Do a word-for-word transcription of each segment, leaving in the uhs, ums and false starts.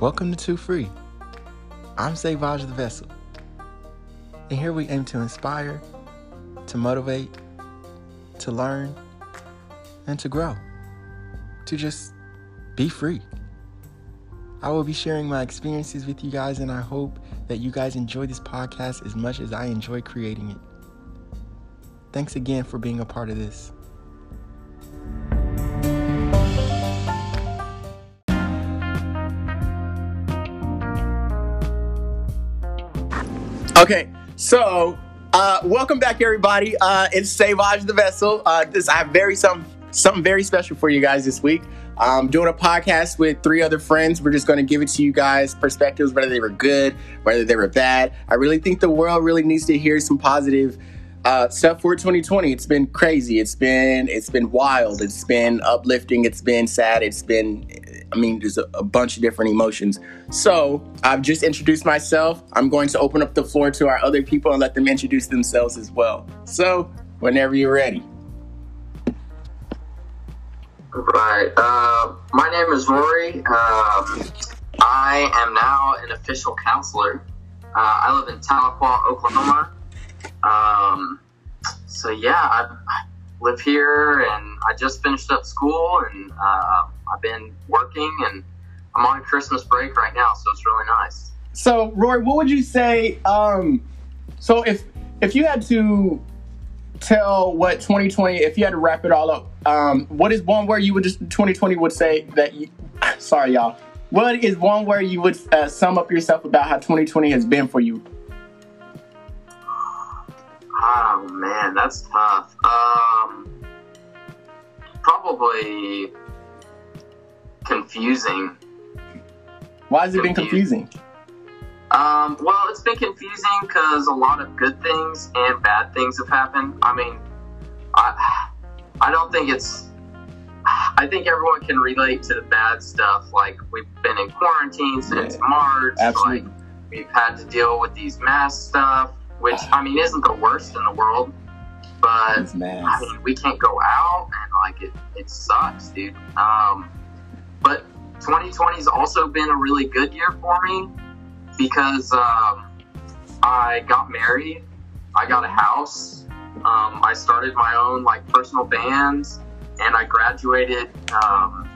Welcome to Two Free. I'm Savaj the Vessel, and here we aim to inspire, to motivate, to learn, and to grow, to just be free. I will be sharing my experiences with you guys, and I hope that you guys enjoy this podcast as much as I enjoy creating it. Thanks again for being a part of this. Okay, so uh, welcome back, everybody. Uh, it's Savaj the Vessel. Uh, this I have very some something very special for you guys this week. I'm doing a podcast with three other friends. We're just going to give it to you guys, perspectives, whether they were good, whether they were bad. I really think the world really needs to hear some positive uh, stuff for twenty twenty. It's been crazy. It's been it's been wild. It's been uplifting. It's been sad. It's been I mean, there's a, a bunch of different emotions. So I've just introduced myself. I'm going to open up the floor to our other people and let them introduce themselves as well. So whenever you're ready. Right. Uh, my name is Rory. Um, I am now an official counselor. Uh, I live in Tahlequah, Oklahoma. Um, so yeah, I, I live here and I just finished up school and, uh, I've been working and I'm on Christmas break right now, so it's really nice. So, Rory, what would you say? Um, so, if if you had to tell what twenty twenty, if you had to wrap it all up, um, what is one word you would just twenty twenty would say that you? Sorry, y'all. What is one word you would uh, sum up yourself about how twenty twenty has been for you? Oh man, that's tough. Um, probably. Confusing. Why has it Confused. been confusing? Um, well, it's been confusing because a lot of good things and bad things have happened. I mean, I, I don't think it's... I think everyone can relate to the bad stuff. Like, we've been in quarantine since yeah, March. Absolutely. Like, we've had to deal with these mask stuff, which, I mean, isn't the worst in the world. But, I mean, we can't go out, and, like, it, it sucks, dude. Um... But twenty twenty's also been a really good year for me because um, I got married, I got a house, um, I started my own like personal bands, and I graduated um,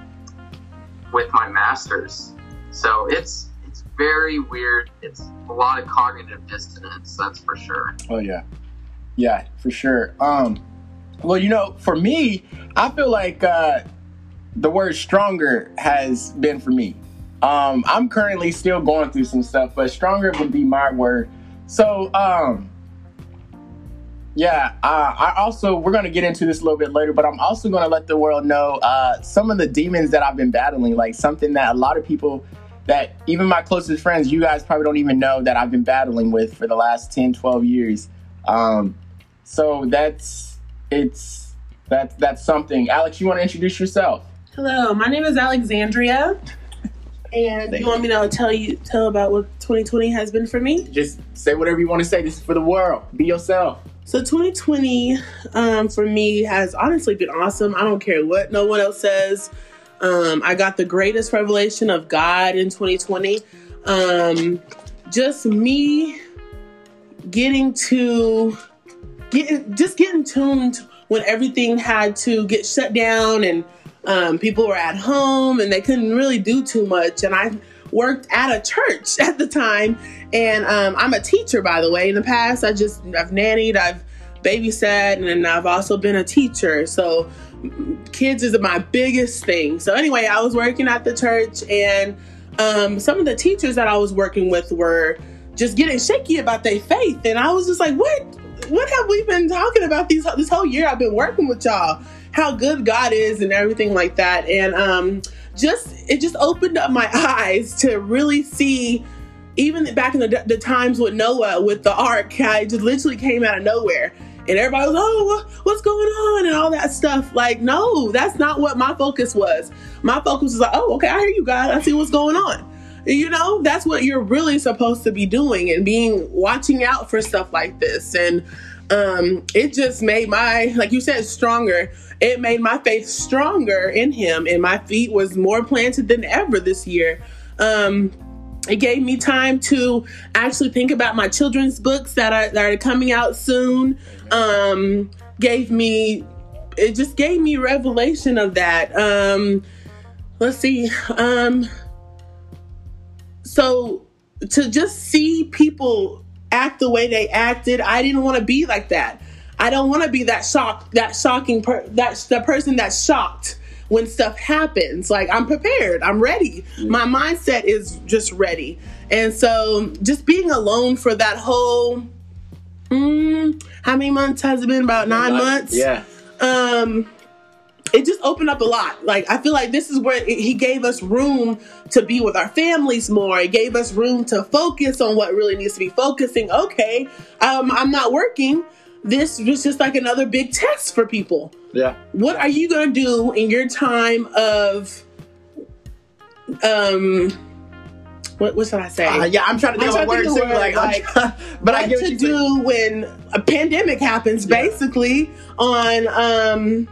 with my master's. So it's it's very weird. It's a lot of cognitive dissonance, that's for sure. Oh yeah, yeah, for sure. Um, well, you know, for me, I feel like. Uh, The word stronger has been for me. Um, I'm currently still going through some stuff, but stronger would be my word. So, um, yeah, uh, I also, we're going to get into this a little bit later, but I'm also going to let the world know uh, some of the demons that I've been battling, like something that a lot of people that even my closest friends, you guys probably don't even know that I've been battling with for the last ten, twelve years. Um, so that's, it's, that's, that's something. Alex, you want to introduce yourself? Hello, my name is Alexandria, and Thank you want me to tell you tell about what twenty twenty has been for me? Just say whatever you want to say. This is for the world. Be yourself. So twenty twenty um, for me has honestly been awesome. I don't care what no one else says. Um, I got the greatest revelation of God in twenty twenty. Um, just me getting to get just getting tuned when everything had to get shut down and. Um, people were at home and they couldn't really do too much. And I worked at a church at the time. And um, I'm a teacher, by the way. In the past, I just, I've nannied, I've babysat, and then I've also been a teacher. So kids is my biggest thing. So anyway, I was working at the church and um, some of the teachers that I was working with were just getting shaky about their faith. And I was just like, what? What have we been talking about these this whole year? I've been working with y'all. How good God is and everything like that. And um, just it just opened up my eyes to really see, even back in the, the times with Noah, with the ark, I just literally came out of nowhere. And everybody was, oh, what's going on? And all that stuff. Like, no, that's not what my focus was. My focus was like, oh, okay, I hear you, God. I see what's going on. You know, that's what you're really supposed to be doing and being watching out for stuff like this. And um, it just made my, like you said, stronger. It made my faith stronger in him, and my feet was more planted than ever this year. Um, it gave me time to actually think about my children's books that are, that are coming out soon. Um, gave me, it just gave me revelation of that. Um, let's see. Um, so to just see people act the way they acted, I didn't want to be like that. I don't want to be that shocked, that shocking, per- that's the person that's shocked when stuff happens. Like, I'm prepared. I'm ready. My mindset is just ready. And so just being alone for that whole, mm, how many months has it been? About nine, nine months. Yeah. Um, it just opened up a lot. Like, I feel like this is where it, he gave us room to be with our families more. It gave us room to focus on what really needs to be focusing. Okay. Um, I'm not working. This was just like another big test for people. Yeah. What are you going to do in your time of, um, what, what should I say? Uh, yeah, I'm trying to think of words. Like, like, but what I get what to do saying. When a pandemic happens, yeah. basically, on, um,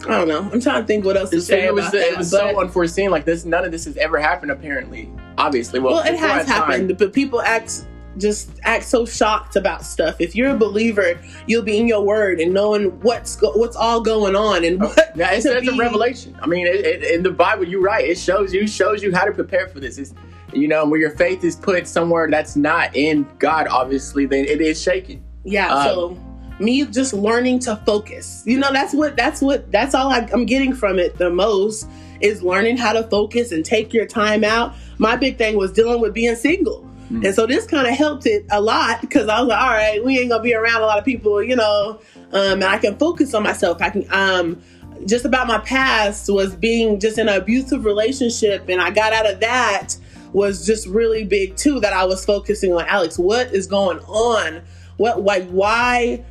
I don't know. I'm trying to think what else to say. It was, about it that, was but, so unforeseen. Like, this, none of this has ever happened, apparently. Obviously. Well, well it has happened, time. But people act... just act so shocked about stuff. If you're a believer, you'll be in your word and knowing what's go- what's all going on and what. Yeah, it's, it's a revelation. I mean, it, it, in the Bible, you're right. It shows you shows you how to prepare for this. It's, you know, where your faith is put somewhere that's not in God, obviously, then it is shaken. Yeah. Um, so me just learning to focus. You know, that's what that's what that's all I, I'm getting from it the most is learning how to focus and take your time out. My big thing was dealing with being single. And so this kind of helped it a lot because I was like, all right, we ain't gonna be around a lot of people, you know, um, and I can focus on myself. I can, um, just about my past was being just in an abusive relationship. And I got out of that was just really big too, that I was focusing on Alex. What is going on? What, like, why?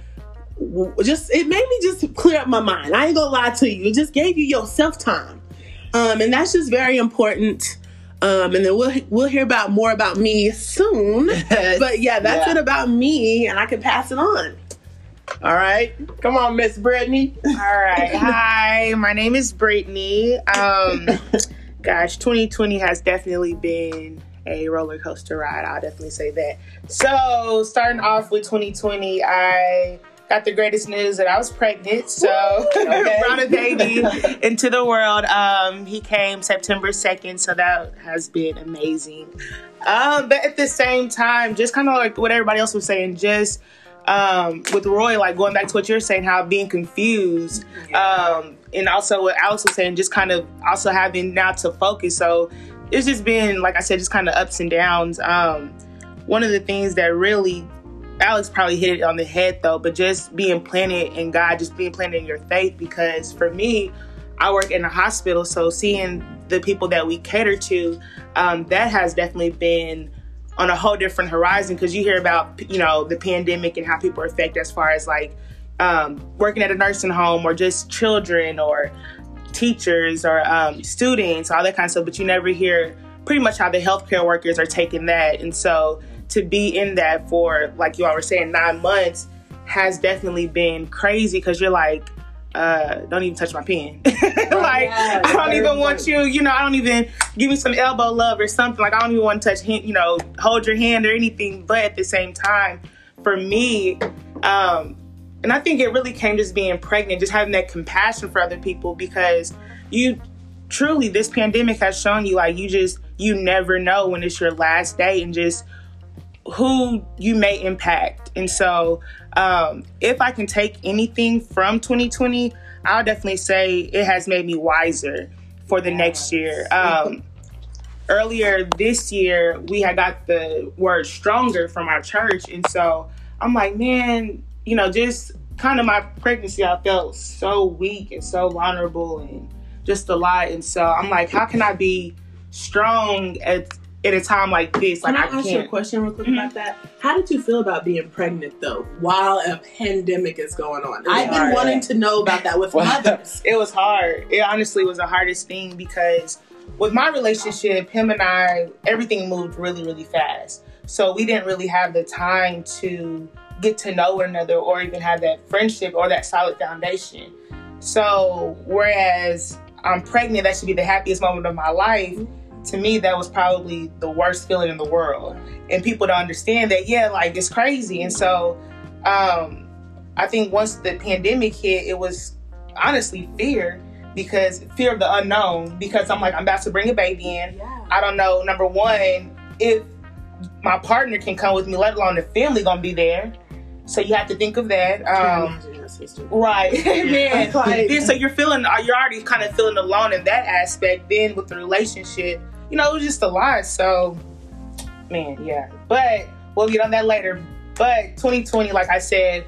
Just, it made me just clear up my mind. I ain't gonna lie to you. It just gave you your self time. Um, and that's just very important. Um, and then we'll we'll hear about more about me soon. But yeah, that's yeah. it about me, and I can pass it on. All right, come on, Miss Brittany. All right, hi, my name is Brittany. Um, gosh, twenty twenty has definitely been a roller coaster ride. I'll definitely say that. So, starting off with twenty twenty, I got the greatest news that I was pregnant. So, okay. Brought a baby into the world. Um, he came September second. So that has been amazing. Um, but at the same time, just kind of like what everybody else was saying, just um, with Roy, like going back to what you're saying, how being confused. Um, and also what Alex was saying, just kind of also having now to focus. So it's just been, like I said, just kind of ups and downs. Um, one of the things that really Alex probably hit it on the head though, but just being planted in God, just being planted in your faith. Because for me, I work in a hospital, so seeing the people that we cater to, um, that has definitely been on a whole different horizon. Because you hear about, you know, the pandemic and how people are affected as far as like um, working at a nursing home or just children or teachers or um, students, all that kind of stuff. But you never hear pretty much how the healthcare workers are taking that, and so. To be in that for, like you all were saying, nine months has definitely been crazy because you're like, uh, don't even touch my pen. Like, yeah, I don't even want you, you know, I don't even give me some elbow love or something. Like, I don't even want to touch, you know, hold your hand or anything. But at the same time, for me, um, and I think it really came just being pregnant, just having that compassion for other people because you truly, this pandemic has shown you, like, you just, you never know when it's your last day and just, who you may impact. And so um, if I can take anything from twenty twenty, I'll definitely say it has made me wiser for the next year. Um, earlier this year, we had got the word stronger from our church. And so I'm like, man, you know, just kind of my pregnancy, I felt so weak and so vulnerable and just a lot. And so I'm like, how can I be strong at at a time like this? Like, Can I, I ask can't. you a question real quick mm-hmm. about that? How did you feel about being pregnant, though, while a pandemic is going on? I've been hard, wanting yeah. to know about that with well, mothers. It was hard. It honestly was the hardest thing because with my relationship, him and I, everything moved really, really fast. So we didn't really have the time to get to know one another or even have that friendship or that solid foundation. So whereas I'm pregnant, that should be the happiest moment of my life. to me, that was probably the worst feeling in the world. And people don't understand that, yeah, like, it's crazy. And so um, I think once the pandemic hit, it was honestly fear, because fear of the unknown, because I'm like, I'm about to bring a baby in. Yeah. I don't know, number one, if my partner can come with me, let alone the family gonna be there. So you have to think of that. Um, right. Then, like, then, so you're feeling, you're already kind of feeling alone in that aspect. Then with the relationship, you know, it was just a lot. So, man, yeah. But we'll get on that later. But twenty twenty, like I said,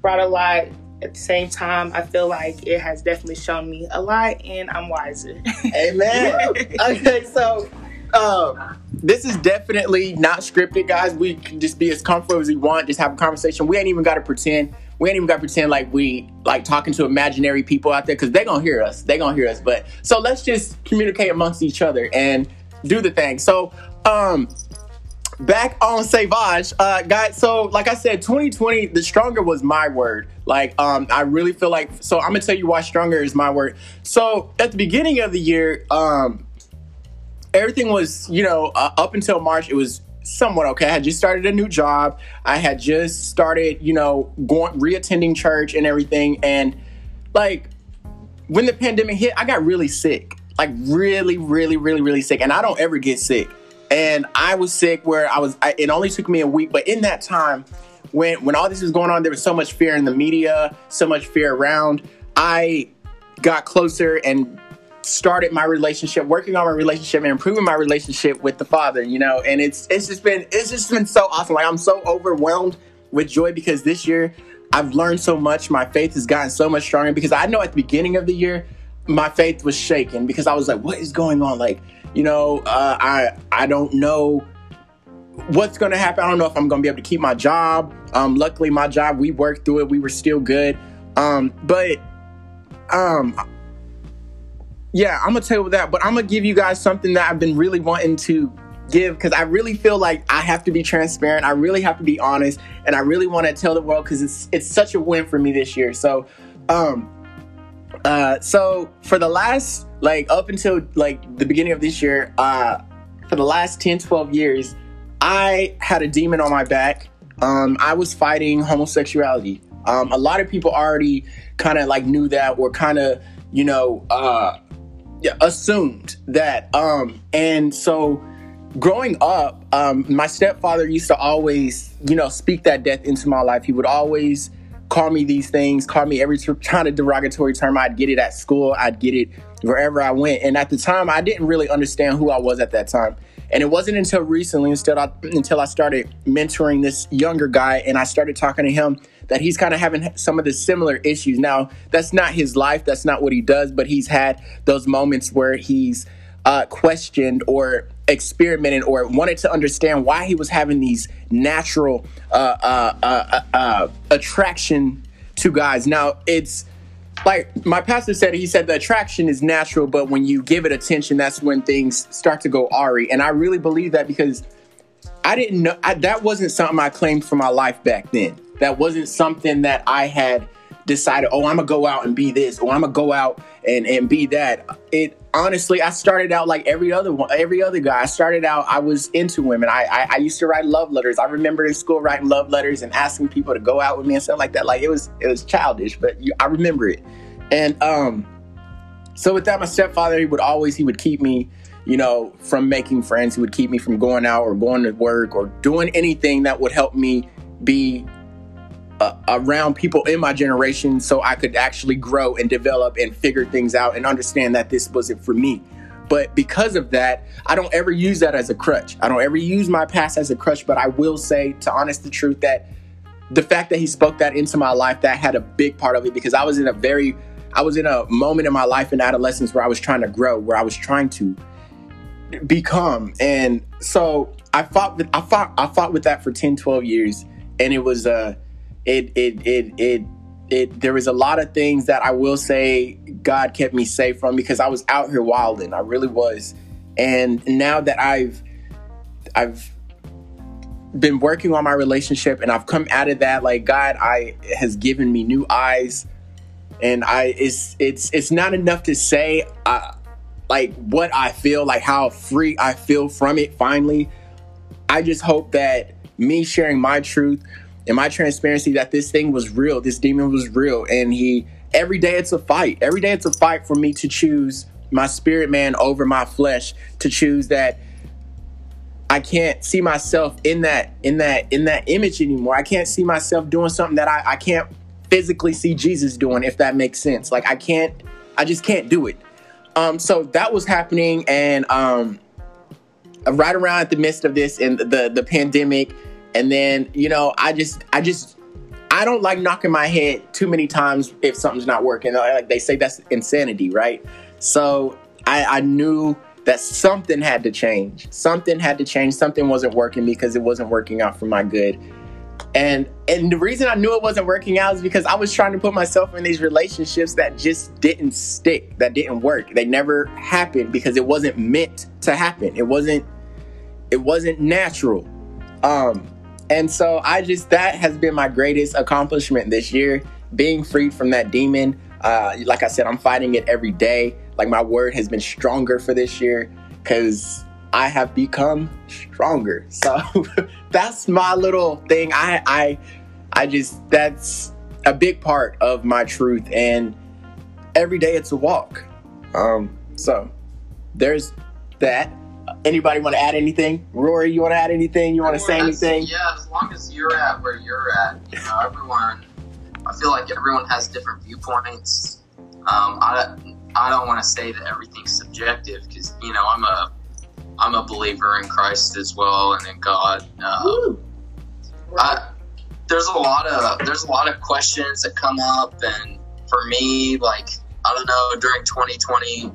brought a lot. At the same time, I feel like it has definitely shown me a lot, and I'm wiser. Amen. Okay, so um, this is definitely not scripted, guys. We can just be as comfortable as we want, just have a conversation. We ain't even got to pretend. We ain't even got to pretend like we like talking to imaginary people out there, because they're going to hear us. They're going to hear us. But so let's just communicate amongst each other and do the thing. So um, back on Savaj, uh, guys. So like I said, twenty twenty, the stronger was my word. Like, um, I really feel like, so I'm going to tell you why stronger is my word. So at the beginning of the year, um, everything was, you know, uh, up until March, it was somewhat okay. I had just started a new job. I had just started, you know, going, reattending church and everything. And like when the pandemic hit, I got really sick, like really, really, really, really sick. And I don't ever get sick. And I was sick where I was, I, it only took me a week, but in that time, When when all this was going on, there was so much fear in the media, so much fear around. I got closer and started my relationship, working on my relationship and improving my relationship with the Father, you know. And it's it's just been it's just been so awesome. Like, I'm so overwhelmed with joy because this year I've learned so much. My faith has gotten so much stronger, because I know at the beginning of the year my faith was shaken, because I was like, what is going on? Like, you know, uh, I I don't know what's going to happen. I don't know if I'm going to be able to keep my job. Um, luckily, my job, we worked through it. We were still good. Um, but, um, yeah, I'm going to tell you that. But I'm going to give you guys something that I've been really wanting to give, because I really feel like I have to be transparent. I really have to be honest. And I really want to tell the world, because it's it's such a win for me this year. So, um, uh, so for the last, like, up until, like, the beginning of this year, uh, for the last ten, twelve years, I had a demon on my back. Um, I was fighting homosexuality. Um, a lot of people already kind of like knew that, or kind of, you know, uh, assumed that. Um, and so growing up, um, my stepfather used to always, you know, speak that death into my life. He would always call me these things, call me every kind of derogatory term. I'd get it at school. I'd get it wherever I went. And at the time, I didn't really understand who I was at that time. And it wasn't until recently, instead I, until I started mentoring this younger guy, and I started talking to him, that he's kind of having some of the similar issues. Now, that's not his life. That's not what he does. But he's had those moments where he's uh, questioned or experimented or wanted to understand why he was having these natural uh, uh, uh, uh, uh, attraction to guys. Now, it's like my pastor said, he said the attraction is natural, but when you give it attention, that's when things start to go awry. And I really believe that, because I didn't know, I, that wasn't something I claimed for my life back then. That wasn't something that I had decided, oh, I'm going to go out and be this, or I'm going to go out and, and be that. It honestly, I started out like every other one, every other guy. I started out, I was into women. I, I, I used to write love letters. I remember in school writing love letters and asking people to go out with me and stuff like that. Like, it was, it was childish, but you, I remember it. And, um, so with that, my stepfather, he would always, he would keep me, you know, from making friends. He would keep me from going out or going to work or doing anything that would help me be Uh, around people in my generation, so I could actually grow and develop and figure things out and understand that this wasn't for me. But because of that, I don't ever use that as a crutch. I don't ever use my past as a crutch, but I will say, to honest the truth, that the fact that he spoke that into my life, that had a big part of it, because I was in a very, I was in a moment in my life in adolescence where I was trying to grow, where I was trying to become. And so I fought with, I fought, I fought with that for ten, twelve years. And it was, uh, It, it, it, it, it, there was a lot of things that I will say God kept me safe from, because I was out here wilding. I really was. And now that I've, I've been working on my relationship and I've come out of that, like, God, I has given me new eyes, and I, it's, it's, it's not enough to say, I, like what I feel, like how free I feel from it finally. I just hope that me sharing my truth and my transparency, that this thing was real, this demon was real. And he, every day it's a fight. Every day it's a fight for me to choose my spirit man over my flesh, to choose that I can't see myself in that, in that, in that image anymore. I can't see myself doing something that I, I can't physically see Jesus doing, if that makes sense. Like I can't, I just can't do it. Um, so that was happening. And, um, right around at the midst of this and the, the pandemic. And then, you know, I just, I just, I don't like knocking my head too many times if something's not working. Like they say, that's insanity, right? So I, I knew that something had to change. Something had to change. Something wasn't working because it wasn't working out for my good. And, and the reason I knew it wasn't working out is because I was trying to put myself in these relationships that just didn't stick, that didn't work. They never happened because it wasn't meant to happen. It wasn't, it wasn't natural. Um, and so I just, that has been my greatest accomplishment this year, being freed from that demon. Uh, like I said, I'm fighting it every day. Like my word has been stronger for this year because I have become stronger. So that's my little thing. I, I, I just, that's a big part of my truth, and every day it's a walk. Um, so there's that. Anybody want to add anything? Rory, you want to add anything? You want to say anything? Yeah, as long as you're at where you're at, you know, everyone, I feel like everyone has different viewpoints. Um, I, I don't want to say that everything's subjective because, you know, I'm a, I'm a believer in Christ as well and in God. Um, I, there's a lot of, there's a lot of questions that come up. And for me, like, I don't know, during twenty twenty,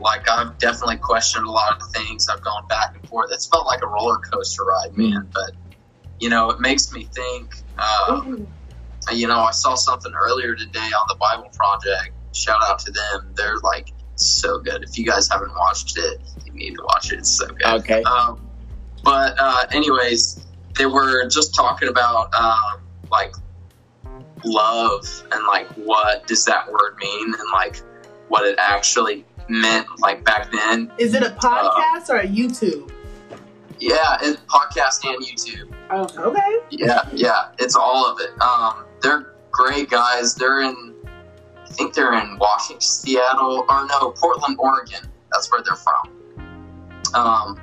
like, I've definitely questioned a lot of things. I've gone back and forth. It's felt like a roller coaster ride, man. But, you know, it makes me think. Um, you know, I saw something earlier today on the Bible Project. Shout out to them. They're, like, so good. If you guys haven't watched it, you need to watch it. It's so good. Okay. Um, but, uh, anyways, they were just talking about, um, like, love and, like, what does that word mean and, like, what it actually meant like back then. Is it a podcast uh, or a YouTube? Yeah, it's podcast and YouTube. Oh, okay. Yeah, yeah, it's all of it. Um, they're great guys. They're in, I think they're in Washington, Seattle, or no, Portland, Oregon. That's where they're from. Um,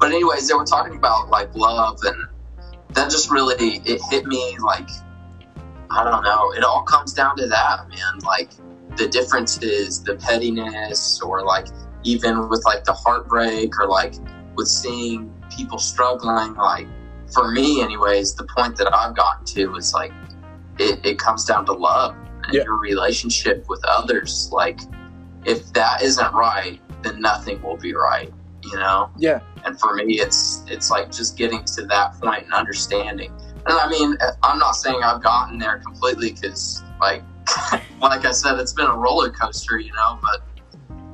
but anyways, they were talking about like love, and that just really, it hit me like, I don't know. It all comes down to that, man. Like, the difference is the pettiness, or like even with like the heartbreak, or like with seeing people struggling. Like for me anyways, the point that I've gotten to is like it, it comes down to love and yeah. your relationship with others. Like if that isn't right, then nothing will be right, you know? Yeah. And for me, it's it's like just getting to that point and understanding. And I mean, I'm not saying I've gotten there completely because like like I said, it's been a roller coaster, you know, but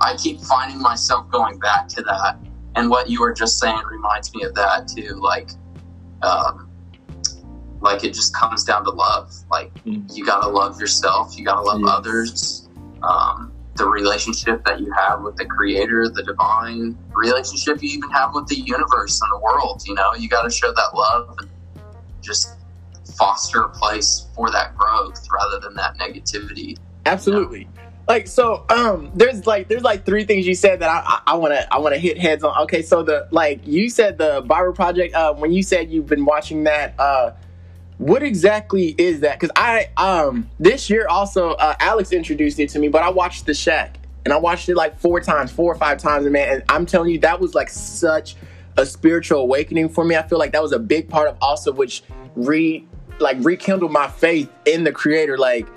I keep finding myself going back to that. And what you were just saying reminds me of that too. Like, um, like it just comes down to love. Like you got to love yourself. You got to love yes. others. Um, the relationship that you have with the creator, the divine relationship you even have with the universe and the world, you know, you got to show that love and just foster a place for that growth rather than that negativity. Absolutely. You know? Like, so, um, there's like, there's like three things you said that I, I want to, I want to hit heads on. Okay. So the, like you said, the Bible Project, uh, when you said you've been watching that, uh, what exactly is that? Cause I, um, this year also, uh, Alex introduced it to me, but I watched The Shack and I watched it like four times, four or five times. And man, and I'm telling you, that was like such a spiritual awakening for me. I feel like that was a big part of also which re like rekindled my faith in the creator. Like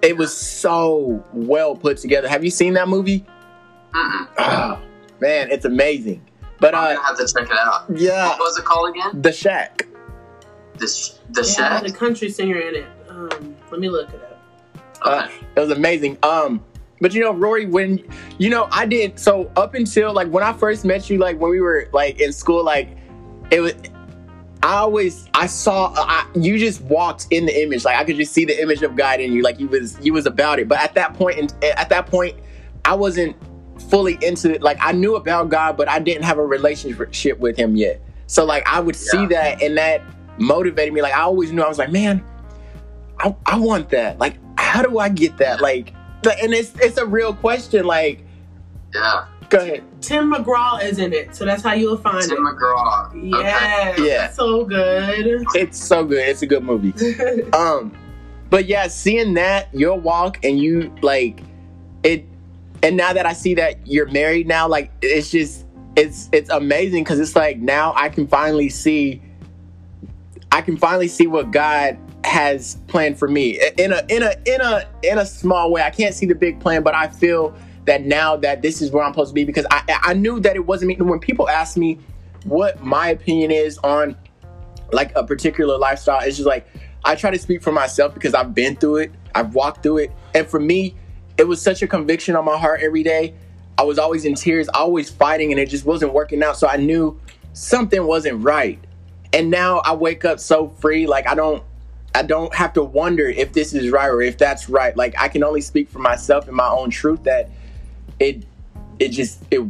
it was so well put together. Have you seen that movie? Mm-hmm. Oh, man, it's amazing. But I'm uh, gonna have to check it out. Yeah. What was it called again? The Shack. The the yeah, Shack. It had a country singer in it. Um, let me look it up. Okay. Uh, it was amazing. Um, but you know, Rory, when you know, I did so up until like when I first met you, like when we were like in school, like it was. I always, I saw, I, you just walked in the image. Like I could just see the image of God in you. Like you was, you was about it. But at that point, in, at that point, I wasn't fully into it. Like, I knew about God, but I didn't have a relationship with him yet. So like, I would yeah. see that, and that motivated me. Like, I always knew, I was like, man, I, I want that. Like, how do I get that? Like, the, and it's it's a real question. Like, yeah. Go ahead. Tim McGraw is in it, so that's how you'll find Tim it. Tim McGraw. Yeah. Okay. Yeah. So good. It's so good. It's a good movie. um, but yeah, seeing that, your walk, and you like it, and now that I see that you're married now, like, it's just it's it's amazing, because it's like, now I can finally see. I can finally see what God has planned for me in a in a in a in a small way. I can't see the big plan, but I feel that now that this is where I'm supposed to be, because I I knew that it wasn't me. When people ask me what my opinion is on like a particular lifestyle, it's just like, I try to speak for myself because I've been through it. I've walked through it. And for me, it was such a conviction on my heart every day. I was always in tears, always fighting, and it just wasn't working out. So I knew something wasn't right. And now I wake up so free. Like, I don't I don't have to wonder if this is right or if that's right. Like, I can only speak for myself and my own truth, that it it just it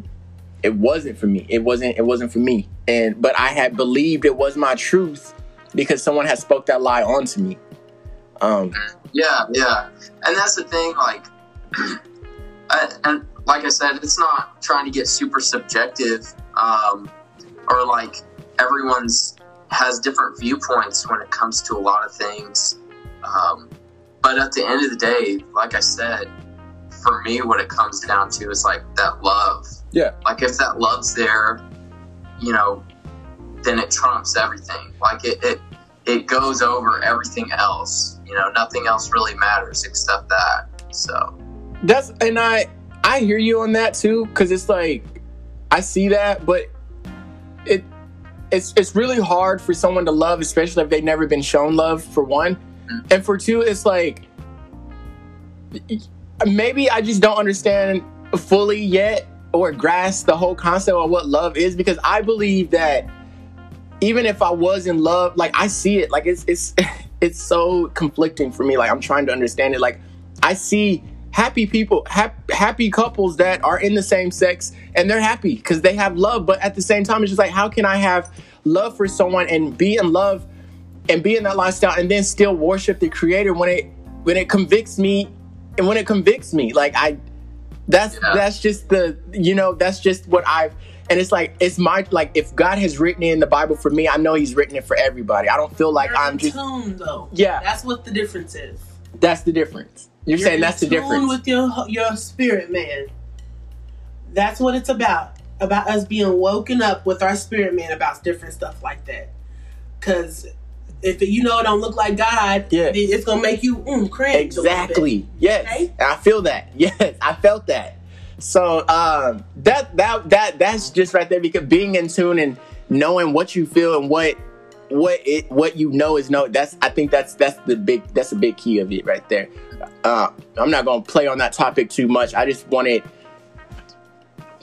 it wasn't for me. It wasn't it wasn't for me. And but I had believed it was my truth because someone had spoke that lie onto me. Um yeah, yeah. And that's the thing, like I, and like I said, it's not trying to get super subjective, um or like everyone's has different viewpoints when it comes to a lot of things. Um, but at the end of the day, like I said, for me, what it comes down to is like that love. Yeah. Like, if that love's there, you know, then it trumps everything. Like, it, it, it goes over everything else, you know, nothing else really matters except that. So that's, and I, I hear you on that too. 'Cause it's like, I see that, but it, It's it's really hard for someone to love, especially if they've never been shown love, for one. And for two, it's like, maybe I just don't understand fully yet or grasp the whole concept of what love is, because I believe that even if I was in love, like, I see it, like, it's it's it's so conflicting for me. Like, I'm trying to understand it. Like, I see happy people, ha- happy couples that are in the same sex, and they're happy because they have love. But at the same time, it's just like, how can I have love for someone and be in love and be in that lifestyle and then still worship the Creator when it when it convicts me and when it convicts me? Like, I, that's yeah. that's just the, you know, that's just what I've, and it's like, it's my, like, if God has written it in the Bible for me, I know He's written it for everybody. I don't feel like You're I'm in just tune, though. Yeah, that's what the difference is. That's the difference. You're, You're saying that's the difference with your your spirit, man. That's what it's about. About us being woken up with our spirit, man, about different stuff like that. Because if you know it don't look like God, yeah. it's gonna make you mm, cringe. Exactly. Yes. Okay? I feel that. Yes, I felt that. So um, that that that that's just right there, because being in tune and knowing what you feel and what. What it what you know is no. That's I think that's that's the big that's a big key of it right there. Uh, I'm not gonna play on that topic too much. I just wanted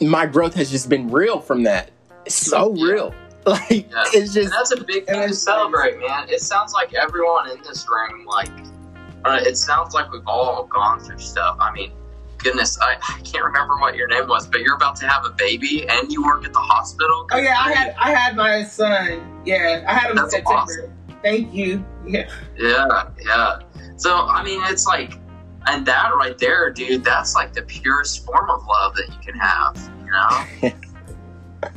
my growth has just been real from that. It's so real, like yeah. it's just and that's a big thing to celebrate, man. It sounds like everyone in this room, like uh, it sounds like we've all gone through stuff. I mean, goodness, I, I can't remember what your name was, but you're about to have a baby and you work at the hospital. Oh yeah, I had I had my son. Yeah, I had him in September. Awesome. Thank you. Yeah. Yeah, yeah. So, I mean, it's like, and that right there, dude, that's like the purest form of love that you can have, you know?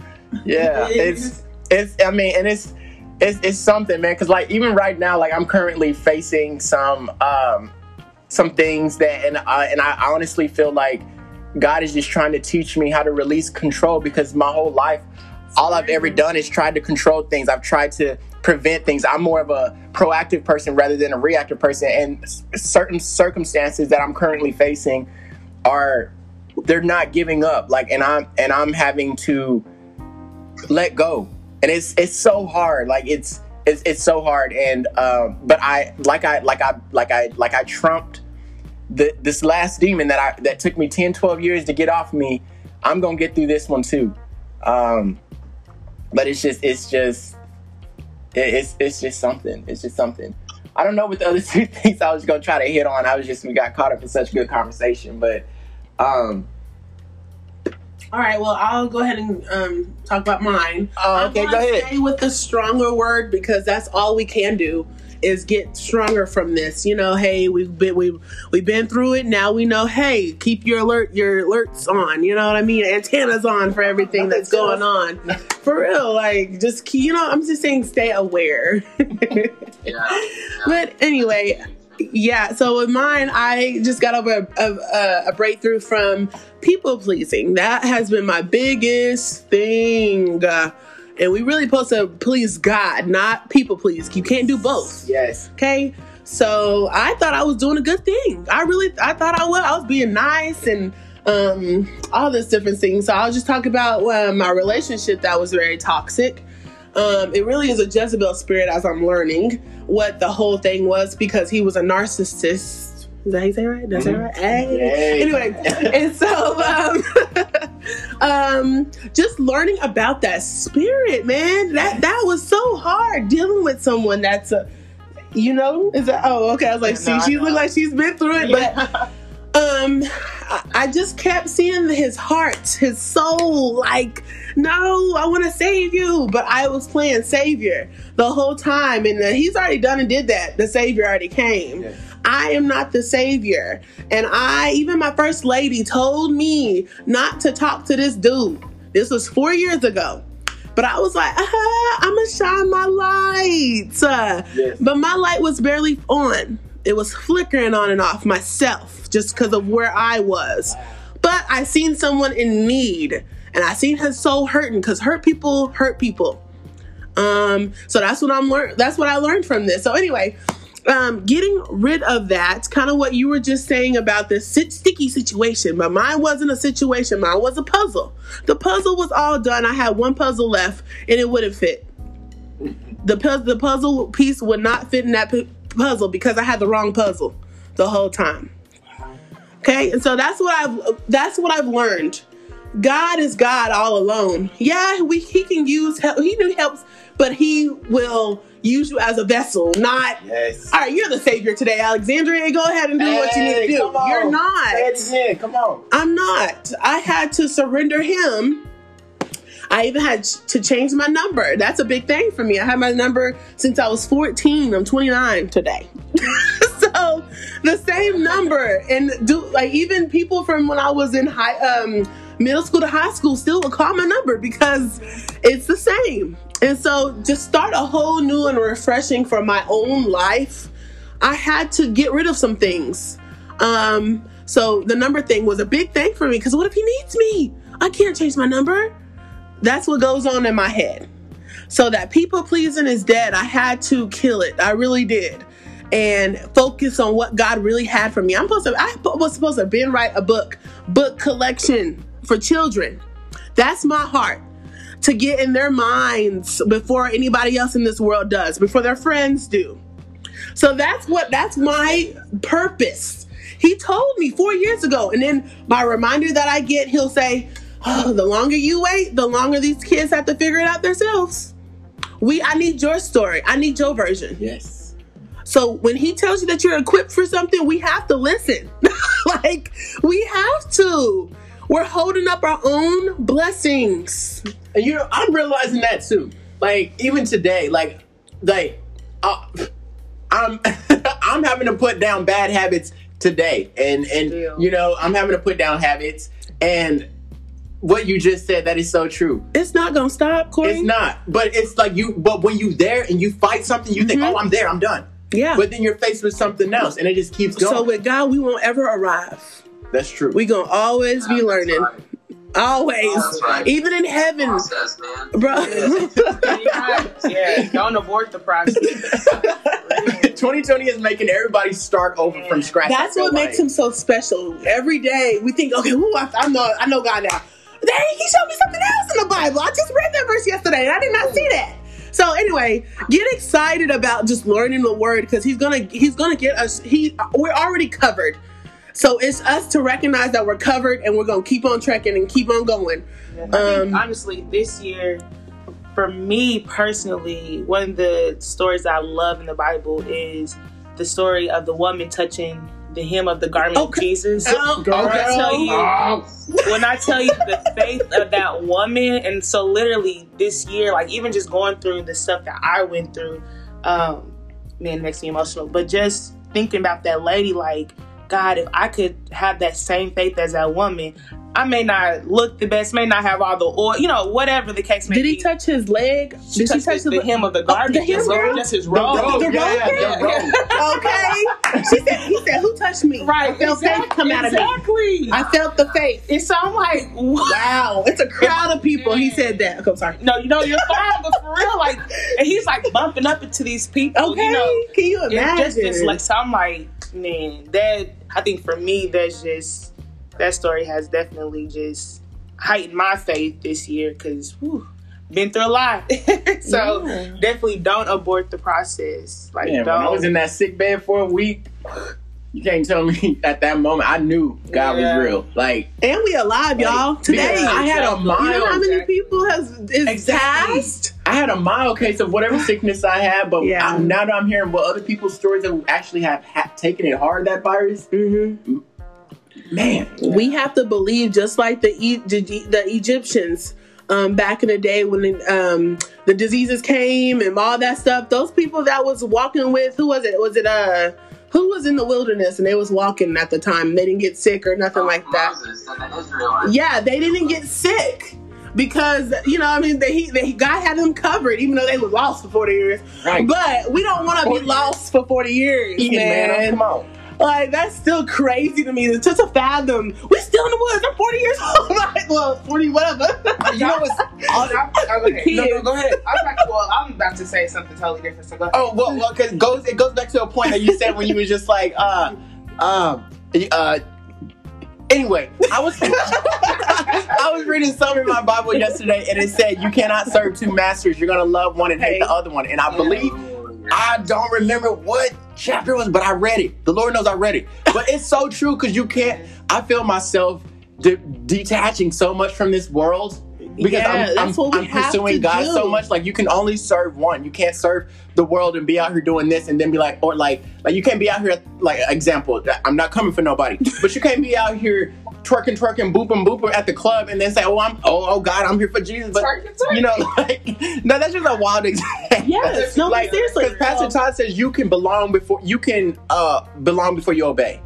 yeah, it's, it's, I mean, and it's, it's, it's something, man. 'Cause like, even right now, like I'm currently facing some, um, some things that, and I, and I honestly feel like God is just trying to teach me how to release control, because my whole life, all I've ever done is tried to control things. I've tried to prevent things. I'm more of a proactive person rather than a reactive person. And certain circumstances that I'm currently facing are, they're not giving up. Like, and I'm, and I'm having to let go. And it's, it's so hard. Like it's, it's, it's so hard. And, um, but I, like I, like I, like I, like I trumped the, this last demon that I, that took me ten, twelve years to get off me. I'm going to get through this one too. Um, But it's just, it's just, it's it's just something. It's just something. I don't know what the other two things I was going to try to hit on. I was just, we got caught up in such good conversation. But um, All right, well, I'll go ahead and um, talk about mine. Oh, okay, go ahead. Stay with the stronger word, because that's all we can do is get stronger from this. You know, hey, we've been we've we've been through it. Now we know. Hey, keep your alert your alerts on. You know what I mean? Antennas on for everything that's going on. For real, like just keep, you know. I'm just saying, stay aware. yeah, yeah. But anyway. Yeah, so with mine, I just got over a, a, a breakthrough from people pleasing. That has been my biggest thing. Uh, and we really supposed to please God, not people please. You can't do both. Yes. Okay? So I thought I was doing a good thing. I really, I thought I was. I was being nice and um, all this different things. So I'll just talk about uh, my relationship that was very toxic. Um, it really is a Jezebel spirit, as I'm learning what the whole thing was, because he was a narcissist. Is that how you say it right? That's mm-hmm. right. Hey. Anyway, and so um, um, just learning about that spirit, man. That that was so hard dealing with someone that's a, you know, is that? Oh, okay. I was like, yeah, no, see, she looked like she's been through it, yeah. but. Um, I just kept seeing his heart, his soul, like, no, I want to save you. But I was playing savior the whole time. And the, he's already done and did that. The savior already came. Yes. I am not the savior. And I, even my first lady told me not to talk to this dude. This was four years ago. But I was like, ah, I'm going to shine my light. Uh, yes. But my light was barely on. It was flickering on and off myself just because of where I was. But I seen someone in need, and I seen his soul hurting, because hurt people hurt people. Um, so that's what I'm learn. That's what I learned from this. So anyway, um, getting rid of that, kind of what you were just saying about this sticky situation. But mine wasn't a situation. Mine was a puzzle. The puzzle was all done. I had one puzzle left, and it wouldn't fit. The, pu- the puzzle piece would not fit in that p- puzzle because I had the wrong puzzle the whole time. Okay, and so that's what I've that's what I've learned. God is God all alone. Yeah, we he can use help. He helps, but he will use you as a vessel, not. Yes. All right, you're the savior today, Alexandria. Go ahead and do hey, what you need to do. You're not. Say it again. Come on. I'm not. I had to surrender him. I even had to change my number. That's a big thing for me. I had my number since I was fourteen. I'm twenty-nine today. So the same number. And do like even people from when I was in high um, middle school to high school still would call my number because it's the same. And so just start a whole new and refreshing for my own life. I had to get rid of some things. Um, so the number thing was a big thing for me, because what if he needs me? I can't change my number. That's what goes on in my head. So that people pleasing is dead. I had to kill it. I really did. And focus on what God really had for me. I'm supposed to, I was supposed to been write a book, book collection for children. That's my heart, to get in their minds before anybody else in this world does, before their friends do. So that's what, that's my purpose. He told me four years ago. And then my reminder that I get, he'll say, oh, the longer you wait, the longer these kids have to figure it out themselves. We, I need your story. I need your version. Yes. So when he tells you that you're equipped for something, we have to listen. Like, we have to. We're holding up our own blessings. And you know, I'm realizing that too. Like, even today, like, like, uh, I'm, I'm having to put down bad habits today, and and Ew. you know, I'm having to put down habits and. What you just said, that is so true. It's not going to stop, Corey. It's not. But it's like you, but when you there and you fight something, you mm-hmm. think, oh, I'm there, I'm done. Yeah. But then you're faced with something else, and it just keeps going. So with God, we won't ever arrive. That's true. We're going to always yeah, be learning. Right. Always. That's right. Even in heaven. Process, man. Bro. Yeah. Yeah. Don't abort the process. twenty twenty is making everybody start over from scratch. That's what makes him so special. Every day we think, okay, ooh, I, I know, I know God now. Dang, he showed me something else in the Bible. I just read that verse yesterday, and I did not see that. So anyway, get excited about just learning the word, because he's gonna he's gonna get us. He we're already covered, so it's us to recognize that we're covered, and we're gonna keep on trekking and keep on going. Um, I think, honestly, this year, for me personally, one of the stories I love in the Bible is the story of the woman touching the hem of the garment of okay. Jesus. Oh, girl. When I tell you, oh. when I tell you the faith of that woman, and so literally this year, like even just going through the stuff that I went through, um, man, it makes me emotional. But just thinking about that lady, like, God, if I could have that same faith as that woman, I may not look the best, may not have all the oil, you know, whatever the case may be. Did he be. touch his leg? She Did touch he touch his, the hem of the garment? Oh, the hem, girl? Just his robe. The, the, the robe? Yeah, the robe. Okay. She said, he said, who touched me? Right. I felt exactly, faith come out of exactly. me. I felt the faith. And so I'm like, what? Wow. It's a crowd of people. He said that. Okay, I'm sorry. No, you know, you're fine, but for real, like, and he's like bumping up into these people. Okay. You know, can you imagine? Just this, like, so I'm like, man, that, I think for me, that's just, that story has definitely just heightened my faith this year because been through a lot. So yeah. definitely don't abort the process. Like, yeah, don't. When I was in that sick bed for a week, you can't tell me at that moment I knew God yeah. was real. Like, and we alive, y'all. Like, today yeah, I had exactly. a mild. You know how many exactly. people has is exactly. passed? I had a mild case of whatever sickness I had, but yeah. I'm, now that I'm hearing what other people's stories that actually have ha- taken it hard, that virus. Mm-hmm. Man, yeah. we have to believe just like the e- the Egyptians um, back in the day when the, um, the diseases came and all that stuff. Those people that was walking with, who was it? Was it uh who was in the wilderness and they was walking at the time? They didn't get sick or nothing oh, like Moses that. Israelites. Yeah, they didn't get sick because you know I mean they, they God had them covered even though they were lost for forty years. Right. But we don't want to be lost for forty years, Eat man. It, man. Oh, come on. Like, that's still crazy to me. It's just a fathom. We're still in the woods. I'm forty years old. Like, well, forty, whatever. You know what's... I, I, I, okay. No, no, go ahead. I was like, well, I'm about to say something totally different, so go ahead. Oh, well, well, because it goes, it goes back to a point that you said when you was just like, uh, um, uh, anyway, I was I was reading something in my Bible yesterday, and it said, you cannot serve two masters. You're going to love one and hate the other one. And I believe... I don't remember what chapter it was, but I read it. The Lord knows I read it. But it's so true because you can't, I feel myself de- detaching so much from this world because yeah, I'm, I'm, I'm pursuing God do. so much. Like, you can only serve one. You can't serve the world and be out here doing this and then be like, or like, like you can't be out here, like, example, I'm not coming for nobody, but you can't be out here twerking, twerking, booping, booping at the club and then say, oh, I'm, oh, oh God, I'm here for Jesus. But, twerking, twerking. You know, like, no, that's just a wild example. Yes, no, like, seriously. Because Pastor Todd says you can belong before, you can uh, belong before you obey.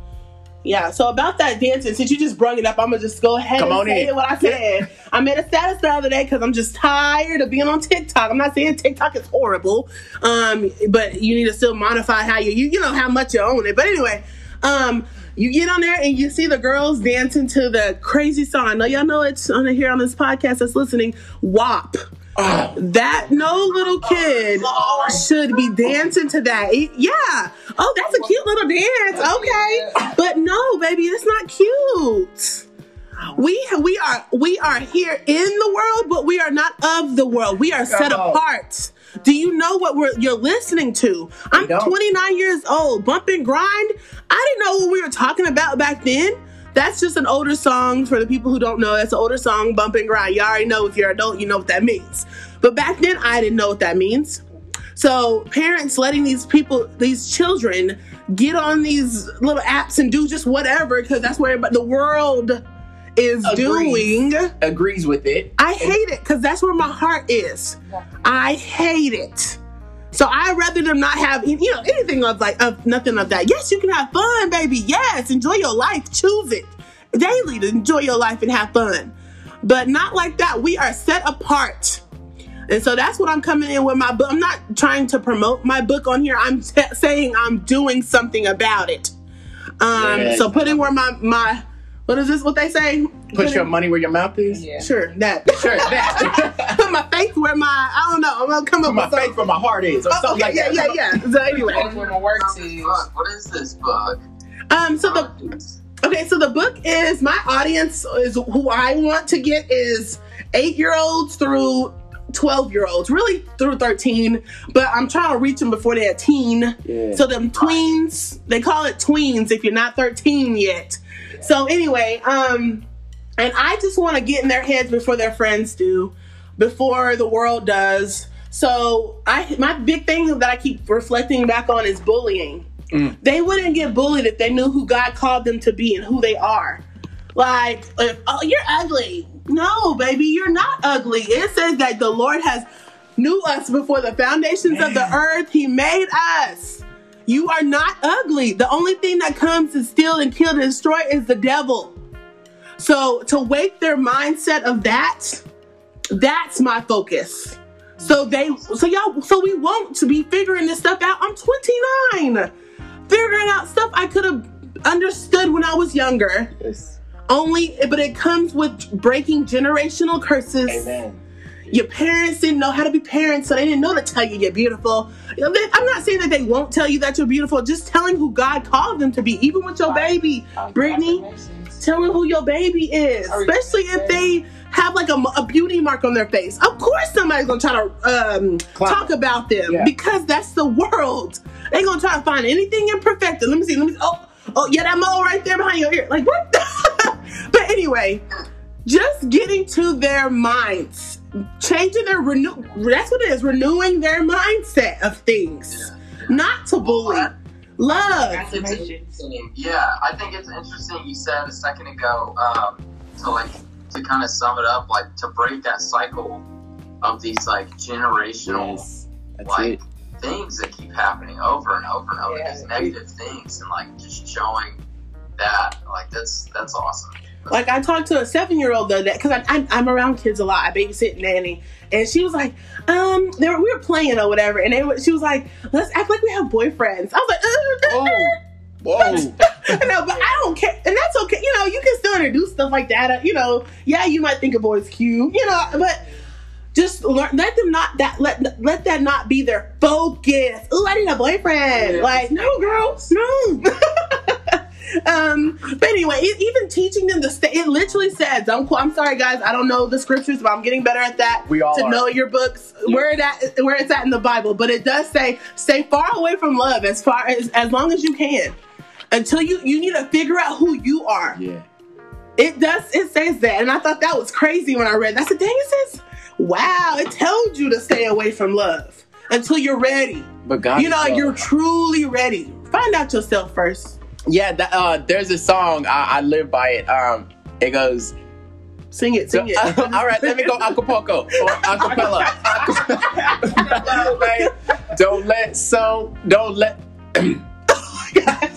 Yeah, so about that dancing, since you just brought it up, I'm going to just go ahead Come and say in. what I said. I made a status the other day because I'm just tired of being on TikTok. I'm not saying TikTok is horrible, um, but you need to still modify how you, you, you know, how much you own it. But anyway, um... you get on there and you see the girls dancing to the crazy song. I know y'all know it's on here on this podcast that's listening. W A P. Oh. That no little kid oh, should be dancing to that. Yeah. Oh, that's a cute little dance. Okay. But no, baby, that's not cute. We we are we are here in the world, but we are not of the world. We are set oh. apart. Do you know what we're, you're listening to? I'm twenty-nine years old. Bump and Grind. I didn't know what we were talking about back then. That's just an older song for the people who don't know. That's an older song, Bump and Grind. You already know if you're an adult, you know what that means. But back then, I didn't know what that means. So parents letting these people, these children, get on these little apps and do just whatever because that's where everybody, the world is agrees. doing. Agrees with it. I hate it because that's where my heart is. I hate it. So I'd rather them not have, you know, anything of like, of nothing of that. Yes, you can have fun, baby. Yes, enjoy your life. Choose it daily to enjoy your life and have fun. But not like that. We are set apart. And so that's what I'm coming in with my book. I'm not trying to promote my book on here. I'm t- saying I'm doing something about it. Um, yes. So putting where my, my, what is this? What they say? Put your money where your mouth is? Yeah. Sure, that. Sure, that. Put my faith where my, I don't know. I'm going to come up Put with my faith where my heart is or oh, something okay, like yeah, that. Yeah, yeah, yeah. So anyway. Where my work is. What is this book? Um, so the, okay, so the book is, my audience is who I want to get is eight-year-olds through twelve-year-olds, really through thirteen, but I'm trying to reach them before they're a teen. Yeah. So them tweens, they call it tweens if you're not thirteen yet. So anyway, um, and I just want to get in their heads before their friends do, before the world does. So I, my big thing that I keep reflecting back on is bullying. Mm. They wouldn't get bullied if they knew who God called them to be and who they are. Like, if, oh, you're ugly. No, baby, you're not ugly. It says that the Lord has knew us before the foundations Man. of the earth. He made us. You are not ugly. The only thing that comes to steal and kill and destroy is the devil. So to wake their mindset of that, that's my focus. So they, so y'all, so we won't to be figuring this stuff out. I'm twenty-nine, figuring out stuff I could have understood when I was younger. Yes. Only, but it comes with breaking generational curses. Amen. Your parents didn't know how to be parents, so they didn't know to tell you you're beautiful. I'm not saying that they won't tell you that you're beautiful, just telling who God called them to be, even with your baby, Brittany. Telling who your baby is, especially if they have like a, a beauty mark on their face. Of course somebody's going to try to um, talk about them yeah. because that's the world. They're going to try to find anything imperfected. Let me see. Let me. Oh, oh yeah, that mole right there behind your ear. Like, what? But anyway, just getting to their minds. Changing their renew that's what it is, renewing their mindset of things. Not to bully. Love. Yeah, I think it's interesting you said a second ago, um, to like to kind of sum it up, like to break that cycle of these like generational yes, like it. things that keep happening over and over and over, yeah, these negative things, and like just showing that like that's that's awesome. Like, I talked to a seven-year-old, though, that because I, I, I'm around kids a lot. I babysit Nanny. And she was like, um, they were, we were playing or whatever. And they were, she was like, let's act like we have boyfriends. I was like, uh, uh, oh, whoa. No, but I don't care. And that's okay. You know, you can still introduce stuff like that. You know, yeah, you might think a boy's cute. You know, but just learn, let them not, that let let that not be their focus. Ooh, I need a boyfriend. Yeah. Like, no, girl, no. Um, but anyway, it, even teaching them to stay, it literally says, I'm, I'm sorry guys, I don't know the scriptures, but I'm getting better at that. We all to are. Know your books, yeah. where, it at, where it's at in the Bible. But it does say, stay far away from love as far as, as long as you can, until you, you need to figure out who you are. Yeah. It does, it says that. And I thought that was crazy when I read that. I said, dang, it says, wow, it tells you to stay away from love until you're ready. But God, you know, you're truly ready. Find out yourself first. Yeah, the, uh, there's a song, I, I live by it. Um, it goes, sing it, sing it. Uh, all right, let me go Acapulco or acapella. Acapella. Don't let so, don't let. Oh my gosh.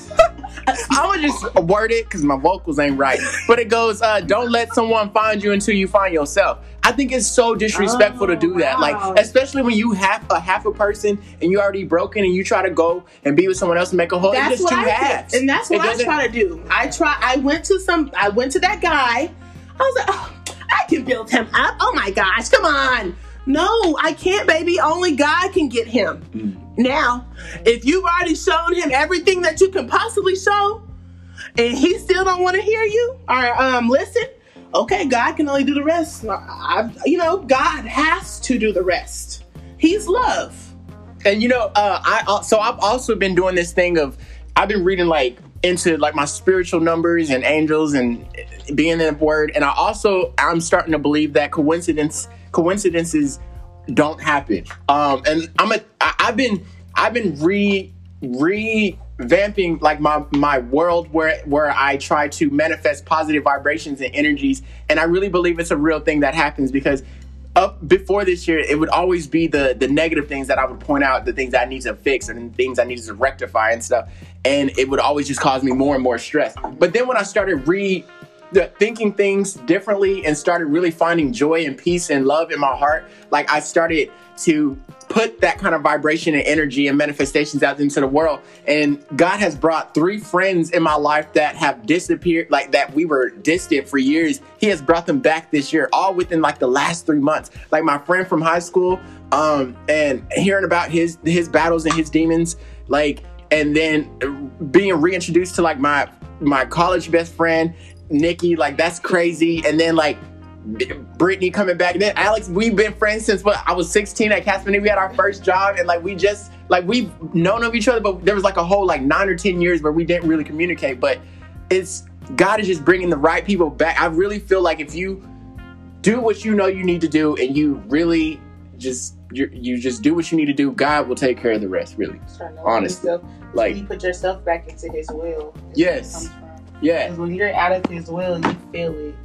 I would just word it because my vocals ain't right. But it goes, uh, don't let someone find you until you find yourself. I think it's so disrespectful oh, to do that. Wow. Like, especially when you have a half a person and you're already broken and you try to go and be with someone else and make a whole. That's it's just what two I halves. Did. And that's what I try to do. I try. I went to some. I went to that guy. I was like, oh, I can build him up. Oh my gosh, come on. No, I can't, baby. Only God can get him. Mm. Now, if you've already shown him everything that you can possibly show, and he still don't want to hear you, or um, listen, okay, God can only do the rest. I, you know, God has to do the rest. He's love. And you know, uh, I so I've also been doing this thing of I've been reading like into like my spiritual numbers and angels and being in the word, and I also I'm starting to believe that coincidence. Coincidences don't happen. Um, and I'm a, I, I've been, I've been re, revamping like my, my world where, where I try to manifest positive vibrations and energies. And I really believe it's a real thing that happens because up before this year, it would always be the, the negative things that I would point out, the things I need to fix and things I needed to rectify and stuff. And it would always just cause me more and more stress. But then when I started re The thinking things differently and started really finding joy and peace and love in my heart, like I started to put that kind of vibration and energy and manifestations out into the world. And God has brought three friends in my life that have disappeared, like that we were distant for years. He has brought them back this year, all within like the last three months. Like my friend from high school, um, and hearing about his his battles and his demons, like, and then being reintroduced to like my my college best friend, Nikki, like that's crazy. And then like Brittany coming back, and then Alex, we've been friends since what I was sixteen at Casper. We had our first job, and like we just like we've known of each other, but there was like a whole like nine or ten years where we didn't really communicate. But it's God is just bringing the right people back. I really feel like if you do what you know you need to do and you really just you you just do what you need to do. God will take care of the rest, really. Honestly. Yourself, like, you put yourself back into his will. Yes. Yeah. When you're out of his will, you feel it.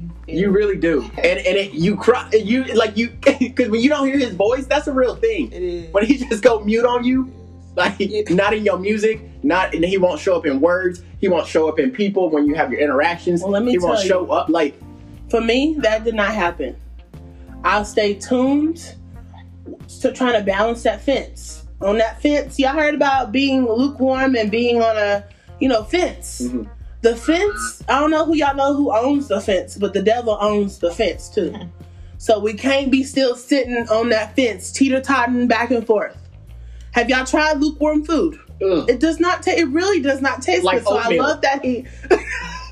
You, feel you really it. do. And and it, you cry. You like you because when you don't hear his voice, that's a real thing. It is. When he just go mute on you, like yeah. not in your music, not and he won't show up in words. He won't show up in people when you have your interactions. Well, let me he tell won't show you. up like. For me, that did not happen. I'll stay tuned to trying to balance that fence. On that fence, y'all heard about being lukewarm and being on a, you know, fence. Mm-hmm. The fence, I don't know who y'all know who owns the fence, but the devil owns the fence too. So we can't be still sitting on that fence, teeter-totting back and forth. Have y'all tried lukewarm food? Ugh. It does not taste, it really does not taste like good. So oatmeal. I love that he...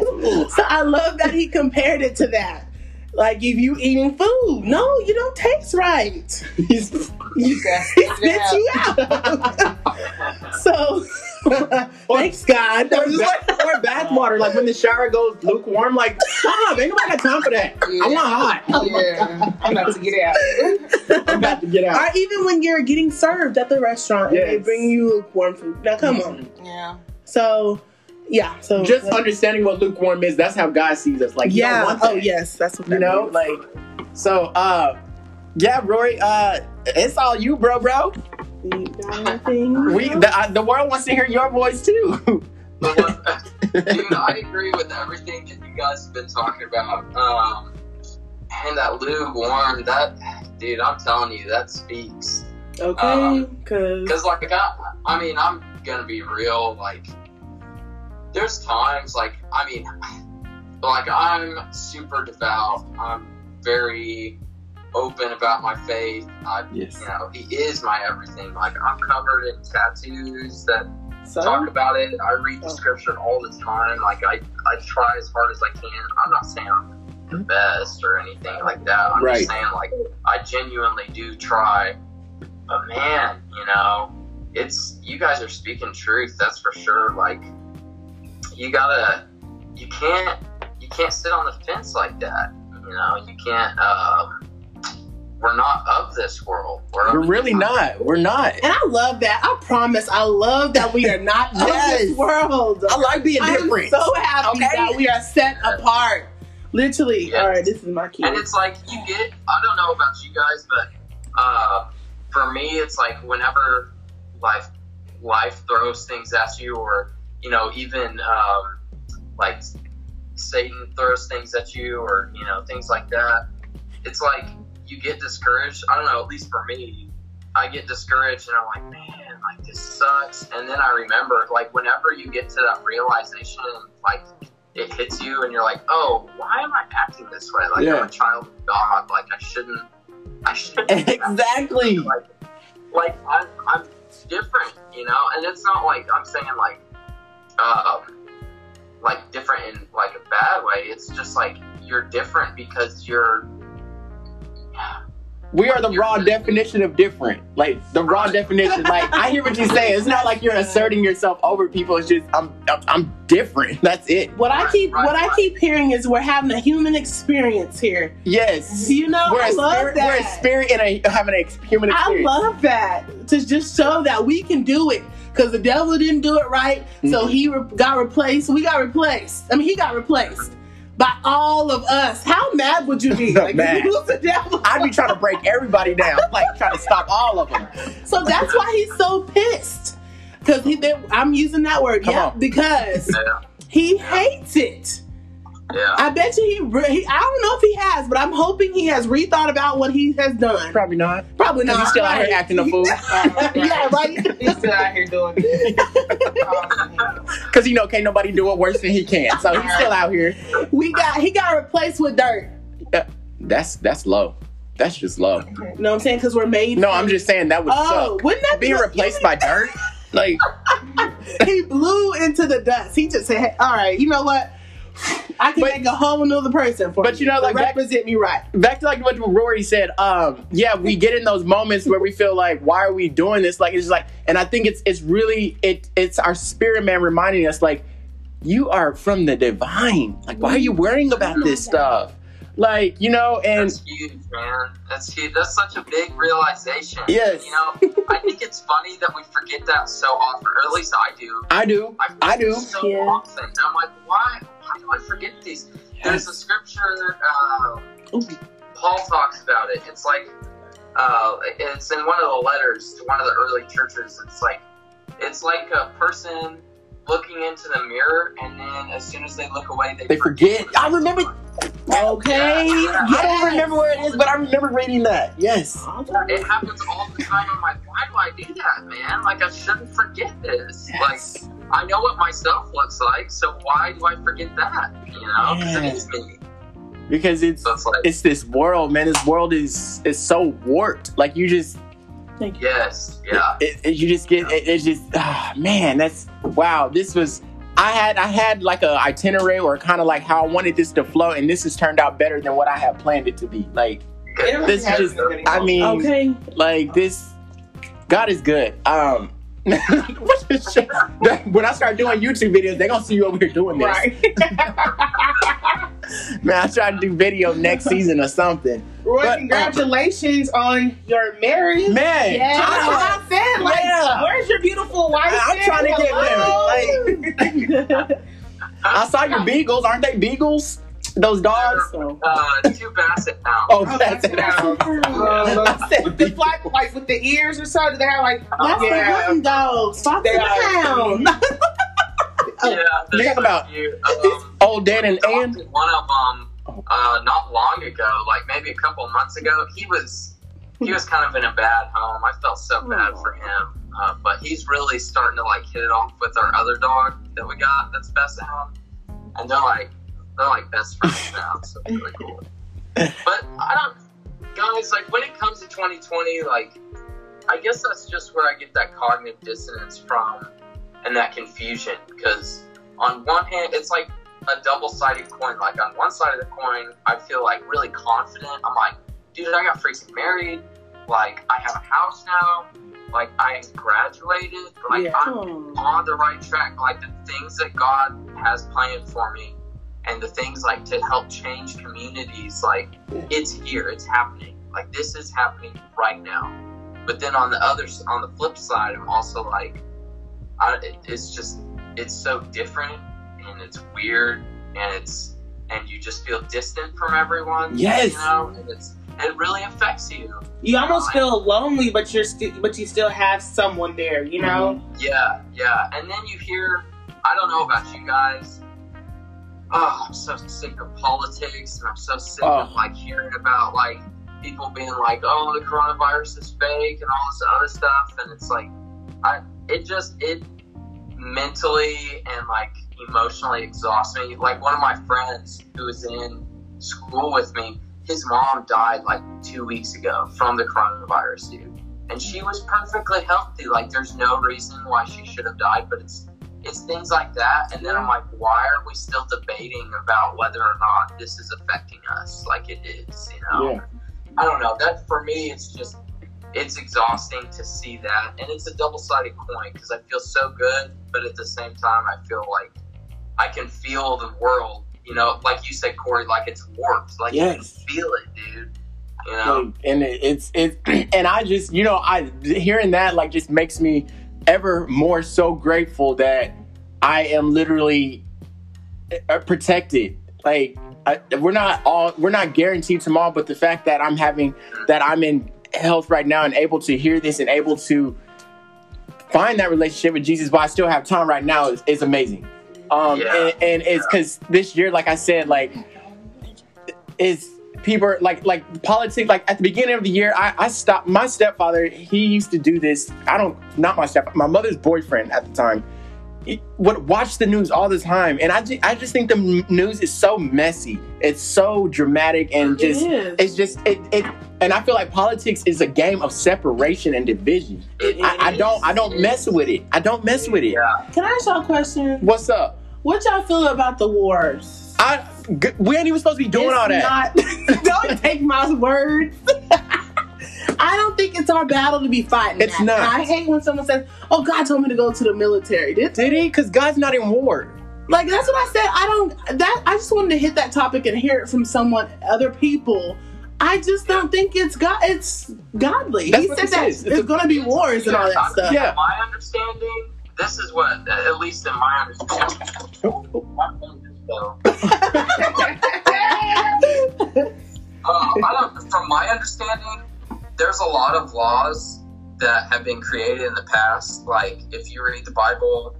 So I love that he compared it to that. Like, if you eating food, no, you don't taste right. He spits you out. So, or, thanks God. Or, like, or bath water, like when the shower goes lukewarm, like, stop, ain't nobody got time for that. Yeah. I want hot. Oh yeah, I'm about to get out. I'm about to get out. Or even when you're getting served at the restaurant, yes. and they bring you lukewarm food. Now, come mm-hmm. on. Yeah. So... Yeah. So just like, understanding what lukewarm is, that's how God sees us. Like, yeah. Want that. Oh yes, that's what that you know. Means. Like, so uh, yeah, Rory, uh, it's all you, bro, bro. You got anything? We the, uh, the world wants to hear your voice too. Dude, I agree with everything that you guys have been talking about. Um, and that lukewarm, that dude, I'm telling you, that speaks. Okay, because um, because like I, I mean, I'm gonna be real, like. There's times, like, I mean, like, I'm super devout. I'm very open about my faith. I, yes. You know, he is my everything. Like, I'm covered in tattoos that so? talk about it. I read the oh. scripture all the time. Like, I, I try as hard as I can. I'm not saying I'm the best or anything like that. I'm right. just saying, like, I genuinely do try. But, man, you know, it's, you guys are speaking truth. That's for sure. Like, You gotta, you can't, you can't sit on the fence like that. You know, you can't, um, we're not of this world. We're, we're really not. World. We're not. And I love that. I promise. I love that we are not yes. of this world. I like being I'm different. I'm so happy okay? that we are set yes. apart. Literally. Yes. All right, this is my key. And it's like, you get, I don't know about you guys, but uh, for me, it's like whenever life, life throws things at you or, you know, even, um, like, Satan throws things at you or, you know, things like that. It's like you get discouraged. I don't know, at least for me, I get discouraged and I'm like, man, like, this sucks. And then I remember, like, whenever you get to that realization, like, it hits you and you're like, oh, why am I acting this way? Like, yeah. I'm a child of God. Like, I shouldn't, I shouldn't. Exactly. Like, like I'm, I'm different, you know? And it's not like I'm saying, like, Um, like different in like a bad way. It's just like you're different because you're. Yeah, we like are the raw different. definition of different. Like the raw definition. Like I hear what you're saying. It's not like you're asserting yourself over people. It's just I'm I'm, I'm different. That's it. What right, I keep right, what right. I keep hearing is we're having a human experience here. Yes. You know, we're I love spirit, that. We're a spirit and a, having a human experience. I love that to just show that we can do it. Because the devil didn't do it right, mm-hmm. so he re- got replaced. We got replaced. I mean, he got replaced by all of us. How mad would you be? Like, if you lose the devil? I'd be trying to break everybody down, like trying to stop all of them. So that's why he's so pissed. Because he, they, I'm using that word, Come yeah, on. because yeah. he hates it. Yeah. I bet you he, re- he. I don't know if he has, but I'm hoping he has rethought about what he has done. Probably not. Probably not. He's still right. out here acting a fool. uh, yeah, right. He's still out here doing this. Because you know, can't nobody do it worse than he can. So he's still out here. We got. He got replaced with dirt. Uh, that's that's low. That's just low. You know what I'm saying? Because we're made. No, I'm just saying that would oh, suck. Wouldn't that be being replaced by dirt? Like he blew into the dust. He just said, hey, "All right, you know what." I can but, make a whole nother person for but you, you know, like back, represent me right. Back to like what Rory said. Um, yeah, we get in those moments where we feel like, why are we doing this? Like it's just like, and I think it's it's really it it's our spirit man reminding us like, you are from the divine. Like, why are you worrying about this stuff? Like, you know, and that's huge, man. That's huge. That's such a big realization. Yes. You know, I think it's funny that we forget that so often, or at least I do. I do. I, I do. So yeah. often. And I'm like, why? Why do I forget these? Yes. There's a scripture. Uh, Paul talks about it. It's like, uh, it's in one of the letters to one of the early churches. It's like, it's like a person looking into the mirror, and then as soon as they look away, they, they forget. I remember. Okay. Yeah, yeah. I don't remember where it is, but I remember reading that. Yes. It happens all the time. I'm like, why do I do that, man? Like, I shouldn't forget this. Yes. Like, I know what myself looks like, so why do I forget that? You know, because yeah. it is me. Because it's so it's, like, it's this world, man. This world is is so warped. Like, you just. Thank you. Yes. Yeah. It, it, you just get. Yeah. It, it's just. Oh, man, that's wow. This was. I had I had like a itinerary or kind of like how I wanted this to flow, and this has turned out better than what I had planned it to be. Like this is just I mean okay. like this God is good. Um what the shit? When I start doing YouTube videos, they're gonna see you over here doing this. Right. Man, I try to do video next season or something. Roy, but, congratulations um, on your marriage. Man, yes. That's what I said. Like, yeah. Where's your beautiful wife? I'm in? trying to get married. Like, I saw your beagles. Aren't they beagles? Those dogs. Uh, two basset hounds. Oh, oh basset hounds. Uh, with the black, like with the ears or so. Do they have like? Oh, yeah. Them dogs. They hounds. Yeah, they talk so about um, old dad and Ann. One of them, um, uh, not long ago, like maybe a couple months ago, he was he was kind of in a bad home. I felt so bad for him, uh, but he's really starting to like hit it off with our other dog that we got. That's best hound, and they're like they're like best friends now. So it's really cool. But I don't, guys. Like when it comes to twenty twenty, like I guess that's just where I get that cognitive dissonance from. And that confusion, because on one hand, it's like a double-sided coin. Like on one side of the coin, I feel like really confident. I'm like, dude, I got freaking married. Like I have a house now. Like I graduated. Like yeah. I'm on the right track. Like the things that God has planned for me, and the things like to help change communities. Like it's here. It's happening. Like this is happening right now. But then on the other, on the flip side, I'm also like. I, it's just it's so different and it's weird and it's and you just feel distant from everyone. Yes, you know, and it's it really affects you. You, you almost know? feel lonely, but you're st- but you still have someone there, you know. Mm-hmm. Yeah, yeah. And then you hear, I don't know about you guys. Oh, I'm so sick of politics, and I'm so sick oh. of like hearing about like people being like, oh, the coronavirus is fake and all this other stuff, and it's like, I. It just, it mentally and like emotionally exhausts me. Like one of my friends who was in school with me, his mom died like two weeks ago from the coronavirus, dude. And she was perfectly healthy. Like there's no reason why she should have died, but it's, it's things like that. And then I'm like, why are we still debating about whether or not this is affecting us? Like it is, you know? Yeah. I don't know. That for me, it's just, it's exhausting to see that, and it's a double-sided coin because I feel so good, but at the same time I feel like I can feel the world, you know, like you said, Corey, like it's warped, like yes. you can feel it, dude, you know. And it's it's and I just, you know, I hearing that like just makes me ever more so grateful that I am literally protected. Like I, we're not all we're not guaranteed tomorrow, but the fact that I'm having that I'm in health right now and able to hear this and able to find that relationship with Jesus while I still have time right now is, is amazing. Um, yeah. and, and it's because this year, like I said, like is people are, like like politics. Like at the beginning of the year, I, I stopped. My stepfather, he used to do this. I don't not my step, my mother's boyfriend at the time he would watch the news all the time, and I just, I just think the news is so messy. It's so dramatic and just it it's just it it. And I feel like politics is a game of separation and division. It I, I don't, I don't mess with it. I don't mess with it. Yeah. Can I ask y'all a question? What's up? What y'all feel about the wars? I g- we ain't even supposed to be doing it's all that. Not, don't take my words. I don't think it's our battle to be fighting. It's that. not. I hate when someone says, "Oh, God told me to go to the military." Did, Did he? Because God's not in war. Like, that's what I said. I don't, that, I just wanted to hit that topic and hear it from someone, other people. I just don't think it's God, it's godly. That's he said that it's, it's going to be wars and all that stuff. Yeah. My understanding, this is what, at least in my understanding, um, I don't, from my understanding, there's a lot of laws that have been created in the past. Like, if you read the Bible,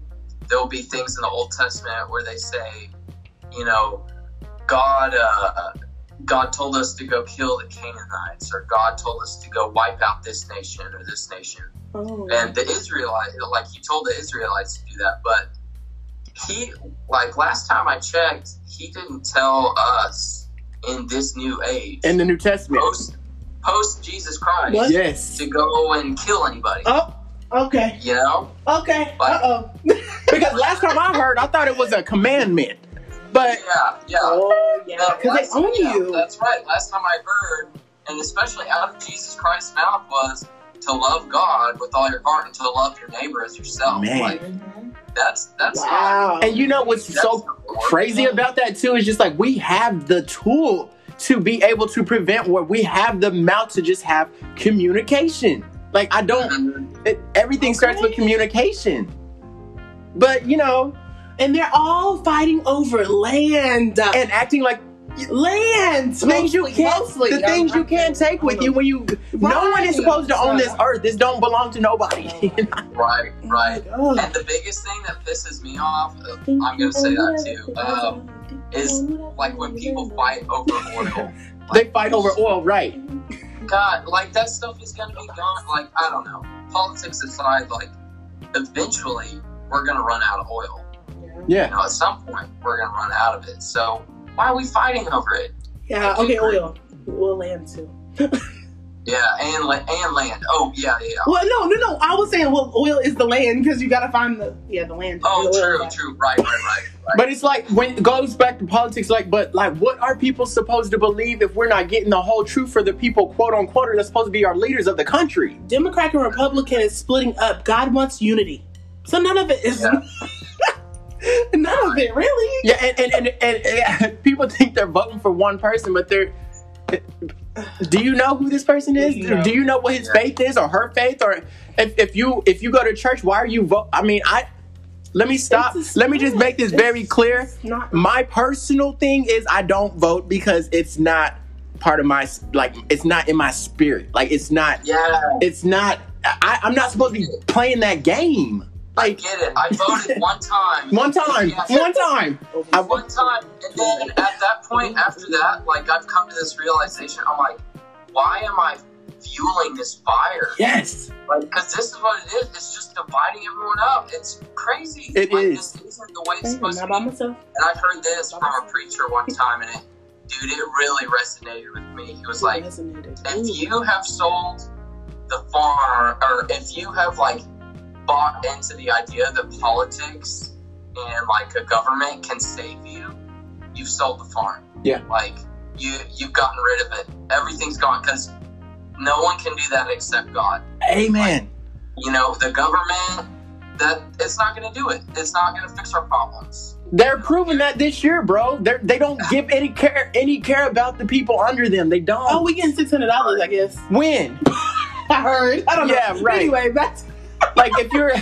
there'll be things in the Old Testament where they say, you know, God uh, God told us to go kill the Canaanites, or God told us to go wipe out this nation or this nation. Oh. And the Israelites, like, he told the Israelites to do that. But he, like, last time I checked, he didn't tell us in this new age. In the New Testament. Post, post Jesus Christ. What? Yes. To go and kill anybody. Oh. Okay. You know? Okay. Like, uh-oh. Because last time I heard, I thought it was a commandment. But yeah, yeah. Oh, yeah. Because they own you. That's right. Last time I heard, and especially out of Jesus Christ's mouth, was to love God with all your heart and to love your neighbor as yourself. Man. Like, that's, that's wow. Not, and you know what's so crazy about that, too, is just like, we have the tool to be able to prevent war. We have the mouth to just have communication. Like, I don't, it, everything okay. starts with communication. But, you know. And they're all fighting over land. And acting like land. Things you can't, mostly, the you know, things you can't take with you when you, right. No one is supposed to own this earth. This don't belong to nobody. Right, right. Oh, and the biggest thing that pisses me off, I'm going to say that too, um, is like when people fight over oil. Like, they fight over oil, right. God, like, that stuff is gonna be gone. Like, I don't know, politics aside, like, eventually we're gonna run out of oil. Yeah. You know, at some point we're gonna run out of it. So why are we fighting over it? Yeah. Okay, oil. We'll land too. Yeah, and and land. Oh yeah, yeah. Well, no, no, no. I was saying, well, oil is the land because you gotta find the yeah the land. Oh, the true, true. Right, right, right, right. But it's like when it goes back to politics. Like, but like, what are people supposed to believe if we're not getting the whole truth for the people, quote unquote, that's supposed to be our leaders of the country? Democrat and Republican is splitting up. God wants unity, so none of it is. Yeah. None of it, really. Yeah, and and, and, and and people think they're voting for one person, but they're. Do you know who this person is? No. Do you know what his yeah. faith is, or her faith, or if, if you if you go to church, why are you vote? I mean, I let me stop. Let me just make this it's very clear. Not- my personal thing is I don't vote because it's not part of my like. It's not in my spirit. Like it's not. Yeah. It's not. I, I'm not supposed to be playing that game. Like, I get it. I voted one time. One time. Yeah. One time. I, one time. And then at that point, after that, like, I've come to this realization. I'm like, why am I fueling this fire? Yes. Like, because this is what it is. It's just dividing everyone up. It's crazy. It like, is. This isn't the way it's supposed to be. And I heard this from a preacher one time, and it, dude, it really resonated with me. He was like, if you have sold the farm, or if you have, like, bought into the idea that politics and like a government can save you, you've sold the farm. Yeah. Like you, you've gotten rid of it. Everything's gone because no one can do that except God. Amen. Like, you know, the government, that it's not going to do it. It's not going to fix our problems. They're proving that this year, bro. They're, they don't give any care, any care about the people under them. They don't. Oh, we getting six hundred dollars, I guess. When? I heard. I don't yeah, know. Yeah, right. Anyway, back to like if you're,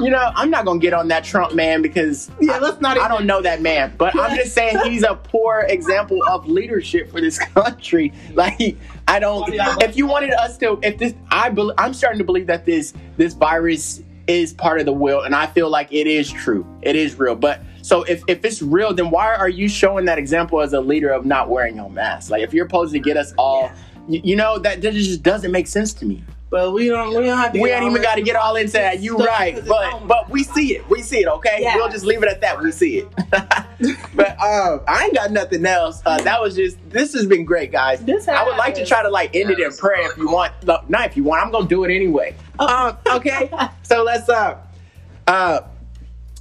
you know, I'm not gonna get on that Trump man because yeah, let's not. I, I don't know that man, but I'm just saying he's a poor example of leadership for this country. Like I don't. If you wanted us to, if this, I be, I'm starting to believe that this this virus is part of the will, and I feel like it is true. It is real. But so if if it's real, then why are you showing that example as a leader of not wearing your mask? Like if you're supposed to get us all, you, you know, that, that just doesn't make sense to me. But we don't. We don't have to. We ain't even got to get all into that. You right, but but we see it. We see it. Okay, yeah. We'll just leave it at that. We see it. But um, I ain't got nothing else. Uh, that was just. This has been great, guys. This I would like to try to like end it in prayer if you want. No, not if you want. I'm gonna do it anyway. Um, okay. So let's. Uh, uh,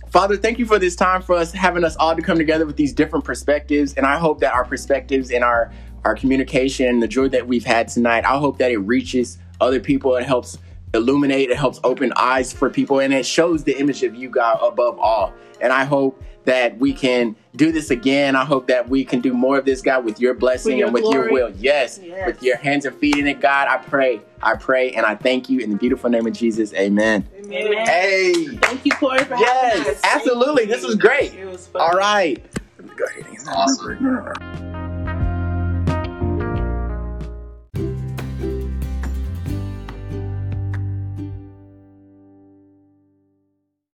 Father, thank you for this time for us having us all to come together with these different perspectives, and I hope that our perspectives and our our communication and the joy that we've had tonight, I hope that it reaches other people. It helps illuminate, it helps open eyes for people, and it shows the image of you, God, above all. And I hope that we can do this again. I hope that we can do more of this, God, with your blessing with your and with glory. your will. Yes, yes, with your hands and feet in it, God. I pray, I pray, and I thank you in the beautiful name of Jesus. Amen. Amen. Hey. Thank you, Corey, for yes, having us. Yes, absolutely. This was great. It was fun. All right. Awesome.